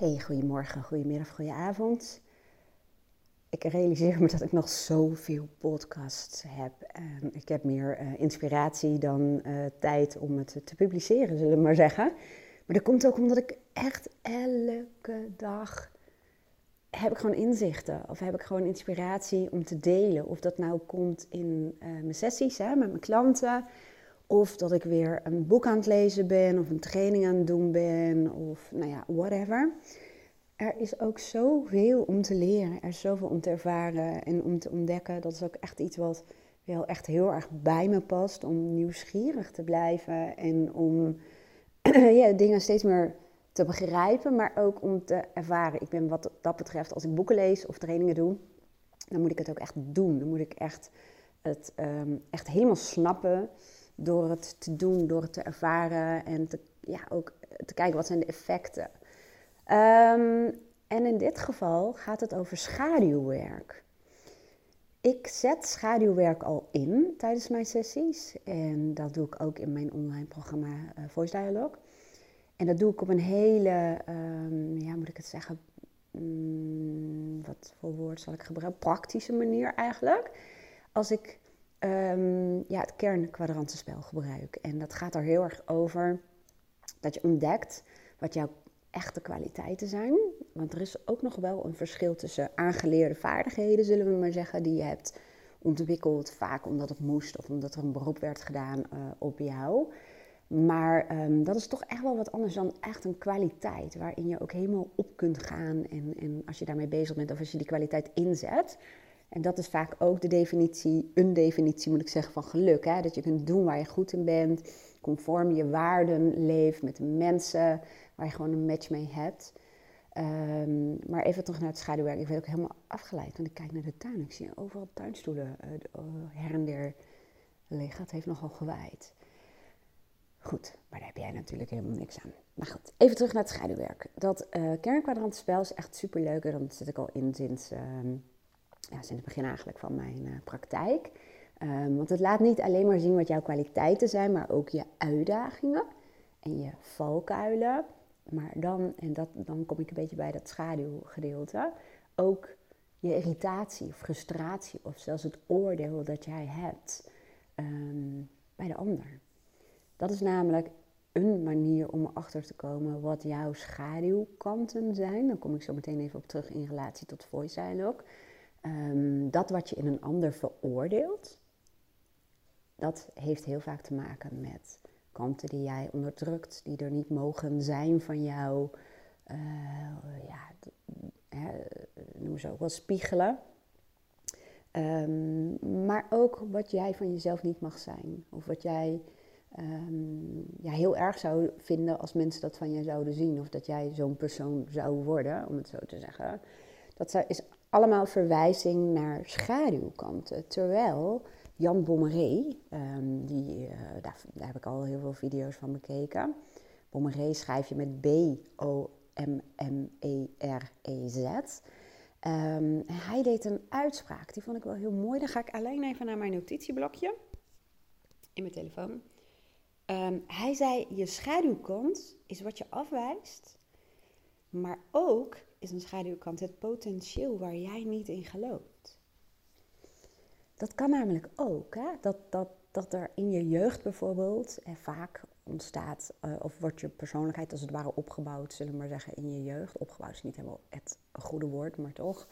Hey, goedemorgen, goedemiddag, goedenavond. Ik realiseer me dat ik nog zoveel podcasts heb. Ik heb meer inspiratie dan tijd om het te publiceren, zullen we maar zeggen. Maar dat komt ook omdat ik echt elke dag... heb ik gewoon inzichten of heb ik gewoon inspiratie om te delen. Of dat nou komt in mijn sessies met mijn klanten... Of dat ik weer een boek aan het lezen ben, of een training aan het doen ben, of nou ja, whatever. Er is ook zoveel om te leren, er is zoveel om te ervaren en om te ontdekken. Dat is ook echt iets wat wel echt heel erg bij me past, om nieuwsgierig te blijven. En om dingen steeds meer te begrijpen, maar ook om te ervaren. Ik ben wat dat betreft, als ik boeken lees of trainingen doe, dan moet ik het ook echt doen. Dan moet ik echt het echt helemaal snappen. Door het te doen, door het te ervaren en ook te kijken wat zijn de effecten. En in dit geval gaat het over schaduwwerk. Ik zet schaduwwerk al in tijdens mijn sessies. En dat doe ik ook in mijn online programma Voice Dialogue. En dat doe ik op een hele, wat voor woord zal ik gebruiken? Praktische manier eigenlijk. Als ik... het kernkwadrantenspel gebruik. En dat gaat er heel erg over dat je ontdekt wat jouw echte kwaliteiten zijn. Want er is ook nog wel een verschil tussen aangeleerde vaardigheden, zullen we maar zeggen, die je hebt ontwikkeld. Vaak omdat het moest of omdat er een beroep werd gedaan op jou. Maar dat is toch echt wel wat anders dan echt een kwaliteit waarin je ook helemaal op kunt gaan. En als je daarmee bezig bent of als je die kwaliteit inzet... En dat is vaak ook de definitie, van geluk. Hè? Dat je kunt doen waar je goed in bent, conform je waarden leeft met de mensen waar je gewoon een match mee hebt. Maar even terug naar het schaduwwerk. Ik werd ook helemaal afgeleid, want ik kijk naar de tuin. Ik zie overal tuinstoelen her en der liggen. Het heeft nogal gewaaid. Goed, maar daar heb jij natuurlijk helemaal niks aan. Maar goed, even terug naar het schaduwwerk. Dat kernkwadrantenspel is echt superleuk. En dat zit ik al in sinds... sinds het begin eigenlijk van mijn praktijk. Want het laat niet alleen maar zien wat jouw kwaliteiten zijn, maar ook je uitdagingen en je valkuilen. Maar dan, dan kom ik een beetje bij dat schaduwgedeelte, ook je irritatie, frustratie of zelfs het oordeel dat jij hebt bij de ander. Dat is namelijk een manier om erachter te komen wat jouw schaduwkanten zijn. Daar kom ik zo meteen even op terug in relatie tot Voice Dialogue. Dat wat je in een ander veroordeelt, dat heeft heel vaak te maken met kanten die jij onderdrukt, die er niet mogen zijn van jou. Noem ze ook wel spiegelen. Maar ook wat jij van jezelf niet mag zijn. Of wat jij heel erg zou vinden als mensen dat van je zouden zien. Of dat jij zo'n persoon zou worden, om het zo te zeggen. Dat is allemaal verwijzing naar schaduwkanten. Terwijl Jan Bommerez, daar heb ik al heel veel video's van bekeken. Bommerez schrijf je met B-O-M-M-E-R-E-Z. Hij deed een uitspraak, die vond ik wel heel mooi. Dan ga ik alleen even naar mijn notitieblokje in mijn telefoon. Hij zei, je schaduwkant is wat je afwijst, maar ook... is een schaduwkant het potentieel waar jij niet in gelooft. Dat kan namelijk ook. Hè? Dat er in je jeugd bijvoorbeeld vaak ontstaat... of wordt je persoonlijkheid als het ware opgebouwd, zullen we maar zeggen, in je jeugd. Opgebouwd is niet helemaal het goede woord, maar toch.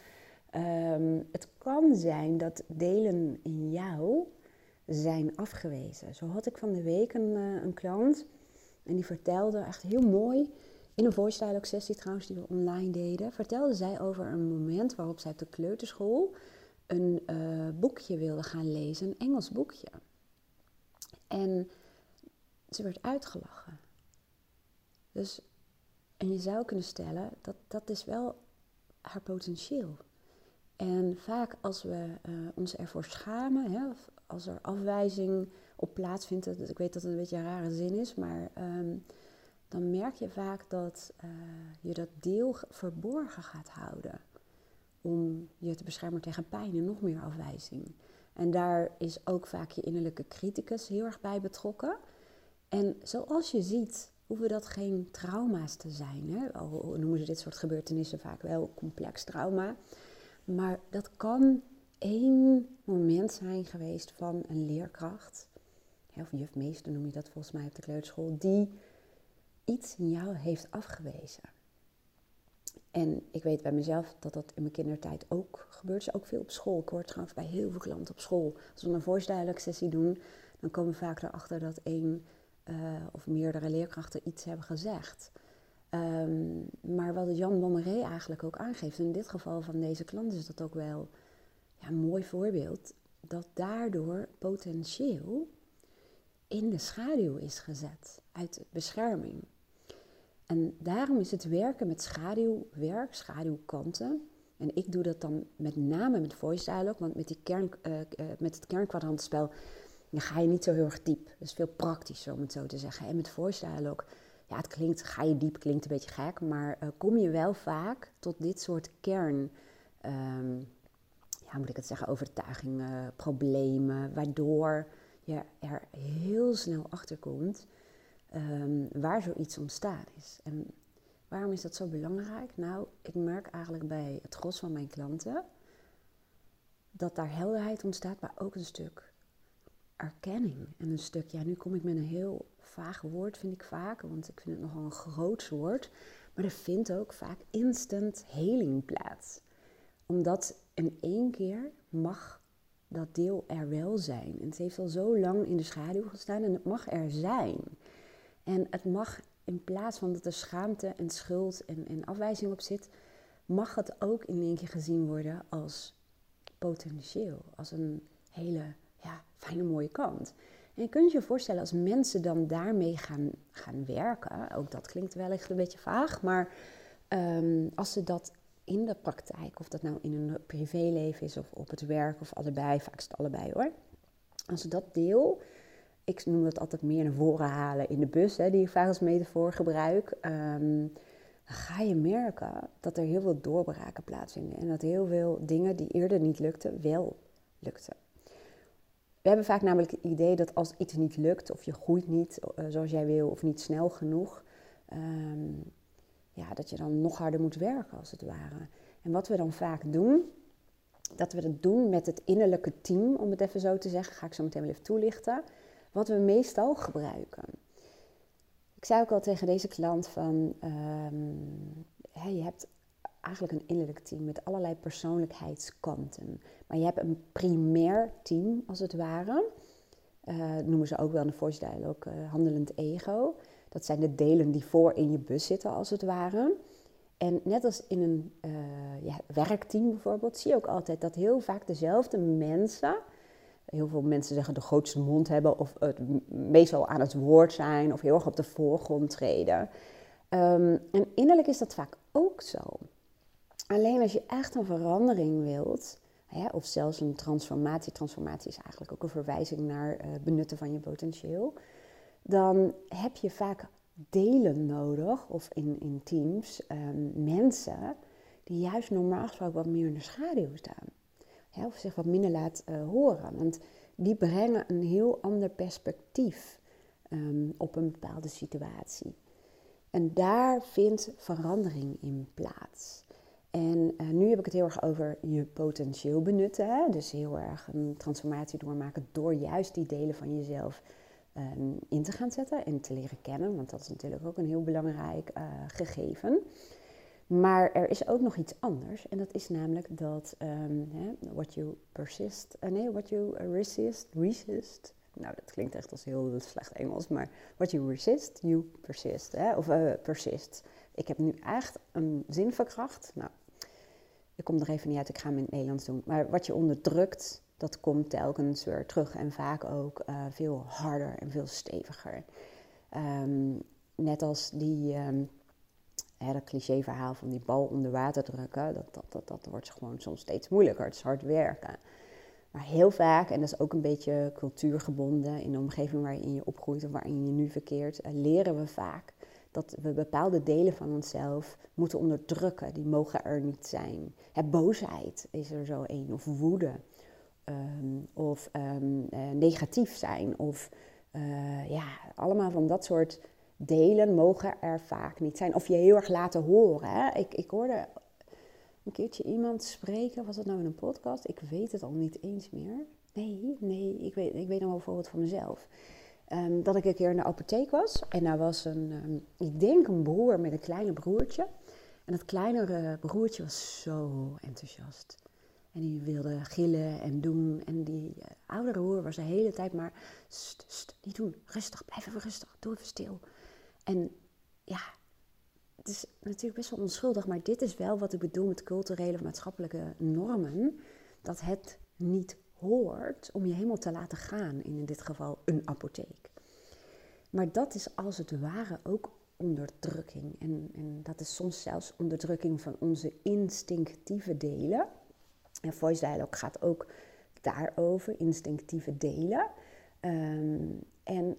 Het kan zijn dat delen in jou zijn afgewezen. Zo had ik van de week een klant en die vertelde echt heel mooi... In een Voice Dialogue sessie trouwens die we online deden... vertelde zij over een moment waarop zij op de kleuterschool... een boekje wilde gaan lezen, een Engels boekje. En ze werd uitgelachen. Dus, en je zou kunnen stellen, dat is wel haar potentieel. En vaak als we ons ervoor schamen... Hè, of als er afwijzing op plaatsvindt... ik weet dat het een beetje een rare zin is, maar... dan merk je vaak dat je dat deel verborgen gaat houden. Om je te beschermen tegen pijn en nog meer afwijzing. En daar is ook vaak je innerlijke criticus heel erg bij betrokken. En zoals je ziet hoeven dat geen trauma's te zijn. Hè? Al noemen ze dit soort gebeurtenissen vaak wel complex trauma. Maar dat kan één moment zijn geweest van een leerkracht, of juf-meester noem je dat volgens mij op de kleuterschool, die iets in jou heeft afgewezen. En ik weet bij mezelf dat dat in mijn kindertijd ook gebeurt. Dus ook veel op school. Ik hoor het trouwens bij heel veel klanten op school. Als we een Voice Dialogue sessie doen, dan komen we vaak erachter dat één of meerdere leerkrachten iets hebben gezegd. Maar wat Jan Bommerez eigenlijk ook aangeeft, in dit geval van deze klant is dat ook wel ja, een mooi voorbeeld, dat daardoor potentieel in de schaduw is gezet, uit bescherming. En daarom is het werken met schaduwwerk, schaduwkanten. En ik doe dat dan met name met Voice Dialogue, want met het kernkwadrantspel dan ga je niet zo heel erg diep. Dat is veel praktischer om het zo te zeggen. En met Voice Dialogue, ja, het klinkt, ga je diep, klinkt een beetje gek, maar kom je wel vaak tot dit soort kern, ja, moet ik het zeggen, overtuigingen, problemen, waardoor je er heel snel achter komt waar zoiets ontstaan is. En waarom is dat zo belangrijk? Nou, ik merk eigenlijk bij het gros van mijn klanten dat daar helderheid ontstaat, maar ook een stuk erkenning. En een stuk, ja, nu kom ik met een heel vaag woord, vind ik vaak, want ik vind het nogal een groot woord. Maar er vindt ook vaak instant heling plaats. Omdat in één keer mag dat deel er wel zijn. En het heeft al zo lang in de schaduw gestaan en het mag er zijn. En het mag, in plaats van dat er schaamte en schuld en afwijzing op zit, mag het ook in één keer gezien worden als potentieel. Als een hele ja, fijne, mooie kant. En je kunt je voorstellen als mensen dan daarmee gaan werken. Ook dat klinkt wellicht een beetje vaag. Maar als ze dat in de praktijk, of dat nou in hun privéleven is of op het werk of allebei, vaak is het allebei hoor. Als ze dat deel, ik noem dat altijd meer naar voren halen in de bus, hè, die ik vaak als metafoor gebruik, dan ga je merken dat er heel veel doorbraken plaatsvinden. En dat heel veel dingen die eerder niet lukten, wel lukten. We hebben vaak namelijk het idee dat als iets niet lukt, of je groeit niet zoals jij wil, of niet snel genoeg, ja, dat je dan nog harder moet werken als het ware. En wat we dan vaak doen, dat we dat doen met het innerlijke team, om het even zo te zeggen, ga ik zo meteen wel even toelichten, wat we meestal gebruiken. Ik zei ook al tegen deze klant van, je hebt eigenlijk een innerlijk team met allerlei persoonlijkheidskanten. Maar je hebt een primair team als het ware, noemen ze ook wel in de Voice Dialogue handelend ego. Dat zijn de delen die voor in je bus zitten als het ware. En net als in een werkteam bijvoorbeeld, zie je ook altijd dat heel vaak dezelfde mensen, heel veel mensen zeggen de grootste mond hebben of meestal aan het woord zijn of heel erg op de voorgrond treden. En innerlijk is dat vaak ook zo. Alleen als je echt een verandering wilt, hè, of zelfs een transformatie. Transformatie is eigenlijk ook een verwijzing naar benutten van je potentieel. Dan heb je vaak delen nodig, of in teams, mensen die juist normaal gesproken wat meer in de schaduw staan. Ja, of zich wat minder laat horen. Want die brengen een heel ander perspectief op een bepaalde situatie. En daar vindt verandering in plaats. En nu heb ik het heel erg over je potentieel benutten. Hè? Dus heel erg een transformatie doormaken door juist die delen van jezelf in te gaan zetten en te leren kennen. Want dat is natuurlijk ook een heel belangrijk gegeven. Maar er is ook nog iets anders. En dat is namelijk dat what you resist. Nou, dat klinkt echt als heel slecht Engels. Maar what you resist, you persist. Hè? Of persist. Ik heb nu echt een zin verkracht. Nou, ik kom er even niet uit. Ik ga hem in het Nederlands doen. Maar wat je onderdrukt, dat komt telkens weer terug en vaak ook veel harder en veel steviger. Net als die dat clichéverhaal van die bal onder water drukken, dat wordt gewoon soms steeds moeilijker. Het is hard werken. Maar heel vaak, en dat is ook een beetje cultuurgebonden in de omgeving waarin je opgroeit of waarin je nu verkeert, leren we vaak dat we bepaalde delen van onszelf moeten onderdrukken. Die mogen er niet zijn. Boosheid is er zo één, of woede. Negatief zijn. Of allemaal van dat soort delen mogen er vaak niet zijn. Of je heel erg laten horen. Hè? Ik hoorde een keertje iemand spreken. Was dat nou in een podcast? Ik weet het al niet eens meer. Nee, ik weet nog wel bijvoorbeeld van mezelf. Dat ik een keer in de apotheek was. En daar was een broer met een kleine broertje. En dat kleinere broertje was zo enthousiast. En die wilde gillen en doen. En die oudere broer was de hele tijd maar... niet doen, rustig, blijf even rustig, doe even stil. En ja, het is natuurlijk best wel onschuldig. Maar dit is wel wat ik bedoel met culturele of maatschappelijke normen. Dat het niet hoort om je helemaal te laten gaan. In dit geval een apotheek. Maar dat is als het ware ook onderdrukking. En dat is soms zelfs onderdrukking van onze instinctieve delen. En Voice Dialogue gaat ook daarover, instinctieve delen. En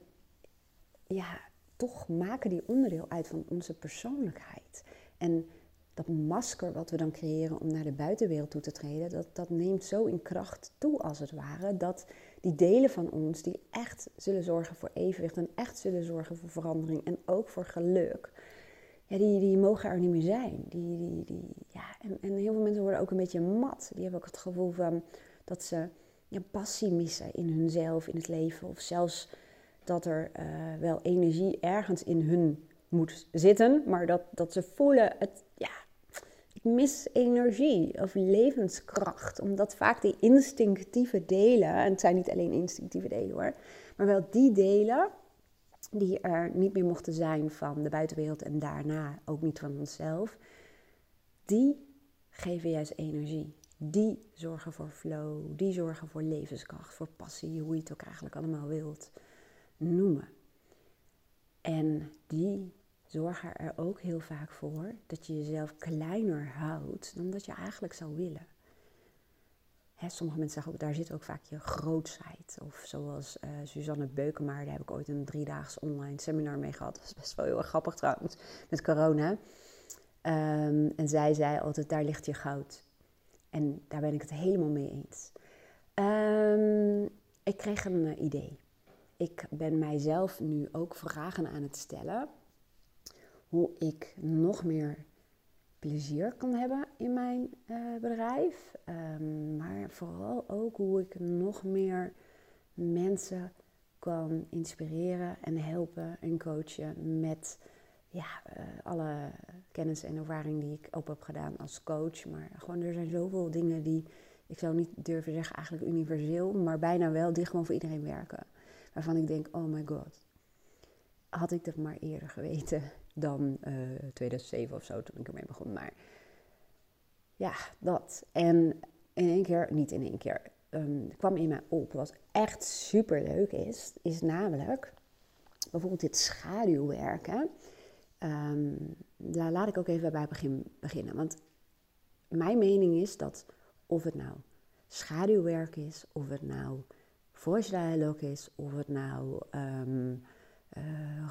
ja, toch maken die onderdeel uit van onze persoonlijkheid. En dat masker wat we dan creëren om naar de buitenwereld toe te treden, dat neemt zo in kracht toe als het ware. Dat die delen van ons die echt zullen zorgen voor evenwicht en echt zullen zorgen voor verandering en ook voor geluk... Ja, die mogen er niet meer zijn. En heel veel mensen worden ook een beetje mat. Die hebben ook het gevoel van dat ze passie missen in hunzelf, in het leven. Of zelfs dat er wel energie ergens in hun moet zitten. Maar dat ze voelen, ik mis energie of levenskracht. Omdat vaak die instinctieve delen, en het zijn niet alleen instinctieve delen hoor, maar wel die delen... die er niet meer mochten zijn van de buitenwereld en daarna ook niet van onszelf, die geven juist energie. Die zorgen voor flow, die zorgen voor levenskracht, voor passie, hoe je het ook eigenlijk allemaal wilt noemen. En die zorgen er ook heel vaak voor dat je jezelf kleiner houdt dan dat je eigenlijk zou willen. Sommige mensen zeggen, daar zit ook vaak je grootsheid. Of zoals Suzanne Beukema, daar heb ik ooit een 3-daags online seminar mee gehad. Dat is best wel heel erg grappig trouwens, met corona. En zij zei altijd, daar ligt je goud. En daar ben ik het helemaal mee eens. Ik kreeg een idee. Ik ben mijzelf nu ook vragen aan het stellen. Hoe ik nog meer... plezier kan hebben in mijn bedrijf. Maar vooral ook hoe ik nog meer mensen kan inspireren en helpen en coachen met alle kennis en ervaring die ik op heb gedaan als coach. Maar gewoon, er zijn zoveel dingen die, ik zou niet durven zeggen eigenlijk universeel, maar bijna wel, die gewoon voor iedereen werken. Waarvan ik denk, oh my god, had ik dat maar eerder geweten. Dan 2007 of zo, toen ik ermee begon. Maar ja, dat. En niet in één keer, kwam in mij op. Wat echt superleuk is namelijk bijvoorbeeld dit schaduwwerken. Laat ik ook even bij het begin beginnen. Want mijn mening is dat of het nou schaduwwerk is, of het nou voice dialogue is, of het nou...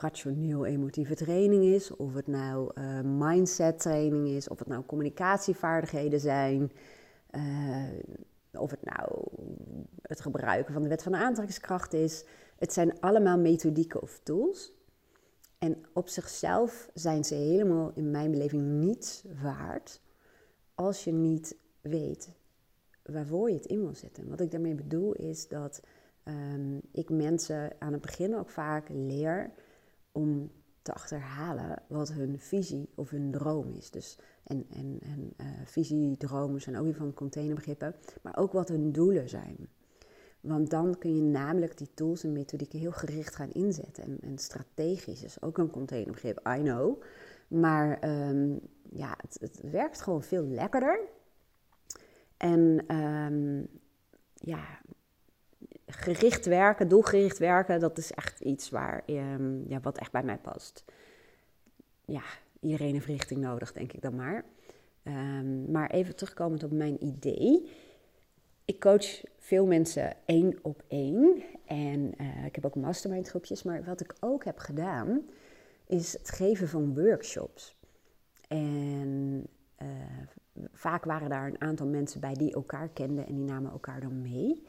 rationeel-emotieve training is, of het nou mindset training is, of het nou communicatievaardigheden zijn, of het nou het gebruiken van de wet van de aantrekkingskracht is. Het zijn allemaal methodieken of tools. En op zichzelf zijn ze helemaal in mijn beleving niets waard als je niet weet waarvoor je het in wil zetten. Wat ik daarmee bedoel is dat... ik mensen aan het begin ook vaak leer om te achterhalen wat hun visie of hun droom is. Dus, visie, dromen zijn ook weer van containerbegrippen, maar ook wat hun doelen zijn. Want dan kun je namelijk die tools en methodieken heel gericht gaan inzetten. En strategisch is ook een containerbegrip, I know. Maar het werkt gewoon veel lekkerder. En gericht werken, doelgericht werken, dat is echt iets waar, wat echt bij mij past. Ja, iedereen heeft richting nodig, denk ik dan maar. Maar even terugkomend op mijn idee. Ik coach veel mensen 1-op-1. En ik heb ook mastermind groepjes. Maar wat ik ook heb gedaan, is het geven van workshops. En vaak waren daar een aantal mensen bij die elkaar kenden en die namen elkaar dan mee.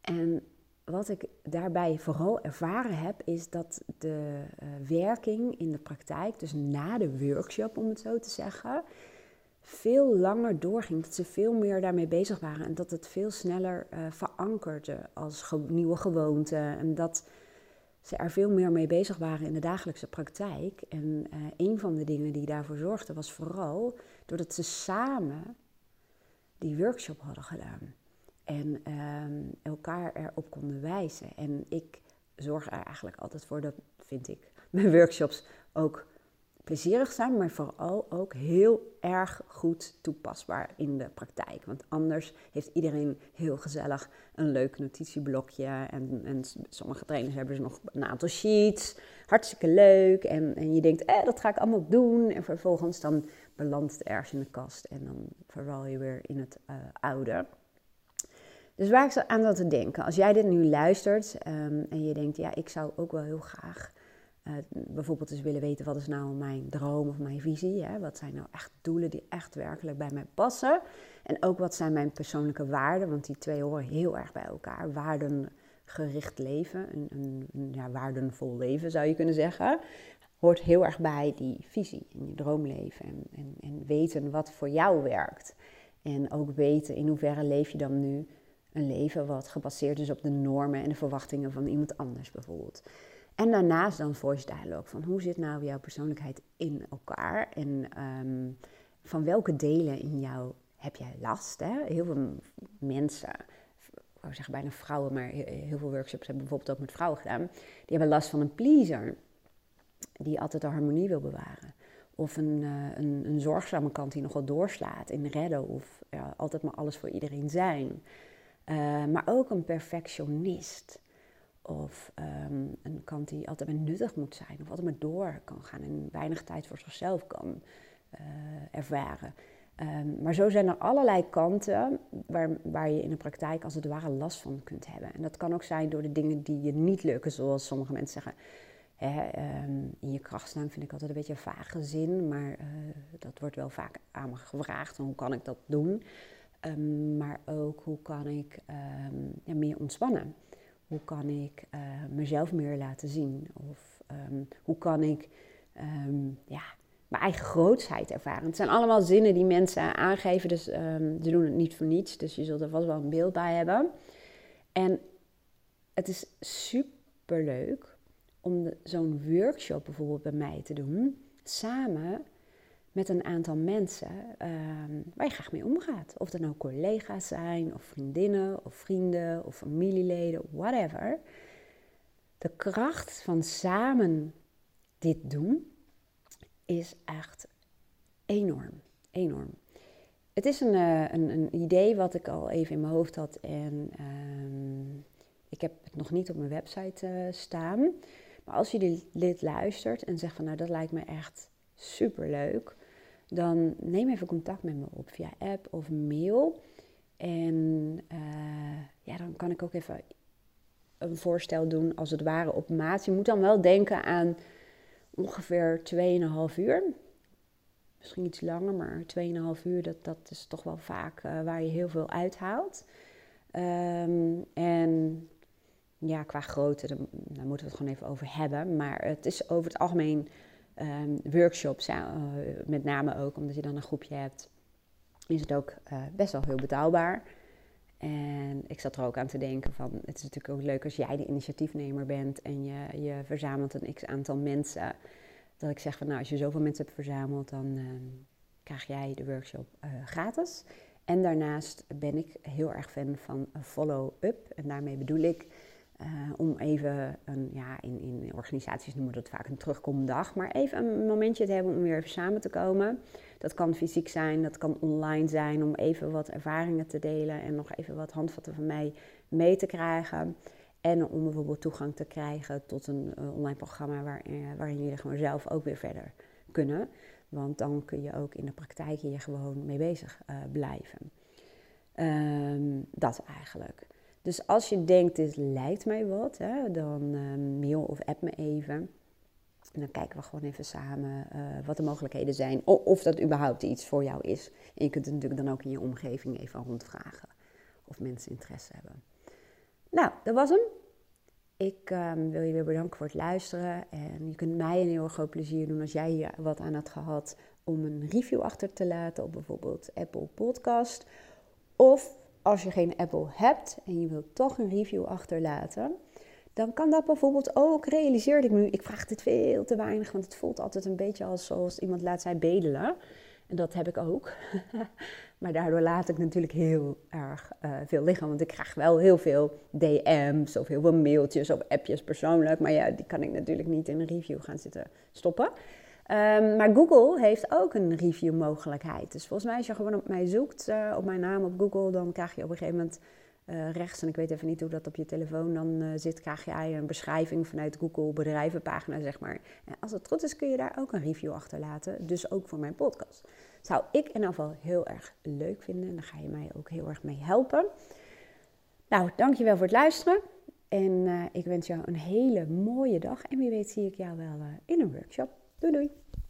En wat ik daarbij vooral ervaren heb, is dat de werking in de praktijk, dus na de workshop om het zo te zeggen, veel langer doorging. Dat ze veel meer daarmee bezig waren en dat het veel sneller verankerde als nieuwe gewoonte. En dat ze er veel meer mee bezig waren in de dagelijkse praktijk. En een van de dingen die daarvoor zorgde was vooral doordat ze samen die workshop hadden gedaan. En elkaar erop konden wijzen. En ik zorg er eigenlijk altijd voor dat, vind ik, mijn workshops ook plezierig zijn, maar vooral ook heel erg goed toepasbaar in de praktijk. Want anders heeft iedereen heel gezellig een leuk notitieblokje. En sommige trainers hebben ze nog een aantal sheets. Hartstikke leuk. En je denkt, dat ga ik allemaal doen. En vervolgens dan belandt het ergens in de kast. En dan verval je weer in het oude. Dus waar ik ze aan dat te denken. Als jij dit nu luistert en je denkt, ja, ik zou ook wel heel graag bijvoorbeeld eens willen weten, wat is nou mijn droom of mijn visie? Hè? Wat zijn nou echt doelen die echt werkelijk bij mij passen? En ook wat zijn mijn persoonlijke waarden? Want die twee horen heel erg bij elkaar. Waardengericht leven, waardenvol leven zou je kunnen zeggen, hoort heel erg bij die visie in je droomleven. En weten wat voor jou werkt. En ook weten in hoeverre leef je dan nu een leven wat gebaseerd is op de normen en de verwachtingen van iemand anders bijvoorbeeld. En daarnaast dan voice dialogue, van hoe zit nou jouw persoonlijkheid in elkaar? En van welke delen in jou heb jij last? Hè? Heel veel mensen, ik wou zeggen bijna vrouwen, maar heel veel workshops hebben bijvoorbeeld ook met vrouwen gedaan. Die hebben last van een pleaser, die altijd de harmonie wil bewaren. Of een zorgzame kant die nogal doorslaat in redden of altijd maar alles voor iedereen zijn. Maar ook een perfectionist. Of een kant die altijd maar nuttig moet zijn. Of altijd maar door kan gaan en weinig tijd voor zichzelf kan ervaren. Maar zo zijn er allerlei kanten waar je in de praktijk als het ware last van kunt hebben. En dat kan ook zijn door de dingen die je niet lukken, zoals sommige mensen zeggen. In je kracht staan vind ik altijd een beetje een vage zin, maar dat wordt wel vaak aan me gevraagd. Hoe kan ik dat doen? Maar ook hoe kan ik meer ontspannen? Hoe kan ik mezelf meer laten zien? Of hoe kan ik mijn eigen grootsheid ervaren? Het zijn allemaal zinnen die mensen aangeven, dus ze doen het niet voor niets. Dus je zult er vast wel een beeld bij hebben. En het is superleuk om zo'n workshop bijvoorbeeld bij mij te doen, samen met een aantal mensen waar je graag mee omgaat. Of dat nou collega's zijn, of vriendinnen, of vrienden, of familieleden, whatever. De kracht van samen dit doen is echt enorm, enorm. Het is een idee wat ik al even in mijn hoofd had en ik heb het nog niet op mijn website staan. Maar als je dit luistert en zegt van nou dat lijkt me echt superleuk, dan neem even contact met me op via app of mail. En dan kan ik ook even een voorstel doen als het ware op maat. Je moet dan wel denken aan ongeveer 2,5 uur. Misschien iets langer, maar 2,5 uur dat is toch wel vaak waar je heel veel uithaalt. En ja, qua grootte, daar moeten we het gewoon even over hebben. Maar het is over het algemeen workshops, met name ook omdat je dan een groepje hebt, is het ook best wel heel betaalbaar. En ik zat er ook aan te denken van, het is natuurlijk ook leuk als jij de initiatiefnemer bent en je verzamelt een x-aantal mensen. Dat ik zeg van, nou, als je zoveel mensen hebt verzameld, dan krijg jij de workshop gratis. En daarnaast ben ik heel erg fan van follow-up. En daarmee bedoel ik om even, in organisaties noemen we dat vaak een terugkomdag, maar even een momentje te hebben om weer even samen te komen. Dat kan fysiek zijn, dat kan online zijn, om even wat ervaringen te delen en nog even wat handvatten van mij mee te krijgen. En om bijvoorbeeld toegang te krijgen tot een online programma waarin jullie gewoon zelf ook weer verder kunnen. Want dan kun je ook in de praktijk hier gewoon mee bezig blijven. Dat eigenlijk. Dus als je denkt, dit lijkt mij wat, hè, dan mail of app me even. En dan kijken we gewoon even samen wat de mogelijkheden zijn. Of dat überhaupt iets voor jou is. En je kunt het natuurlijk dan ook in je omgeving even rondvragen. Of mensen interesse hebben. Nou, dat was hem. Ik wil je weer bedanken voor het luisteren. En je kunt mij een heel groot plezier doen als jij hier wat aan had gehad om een review achter te laten op bijvoorbeeld Apple Podcast. Of als je geen Apple hebt en je wilt toch een review achterlaten, dan kan dat bijvoorbeeld ook, realiseerde ik nu, ik vraag dit veel te weinig, want het voelt altijd een beetje als zoals iemand laat zij bedelen. En dat heb ik ook. Maar daardoor laat ik natuurlijk heel erg veel liggen. Want ik krijg wel heel veel DM's of heel veel mailtjes of appjes persoonlijk. Maar ja, die kan ik natuurlijk niet in een review gaan zitten stoppen. Maar Google heeft ook een review mogelijkheid. Dus volgens mij als je gewoon op mij zoekt, op mijn naam op Google, dan krijg je op een gegeven moment rechts, en ik weet even niet hoe dat op je telefoon dan zit, krijg jij een beschrijving vanuit Google bedrijvenpagina, zeg maar. En als het goed is kun je daar ook een review achterlaten, dus ook voor mijn podcast. Zou ik in ieder geval heel erg leuk vinden en daar ga je mij ook heel erg mee helpen. Nou, dankjewel voor het luisteren en ik wens jou een hele mooie dag en wie weet zie ik jou wel in een workshop. Doei doei!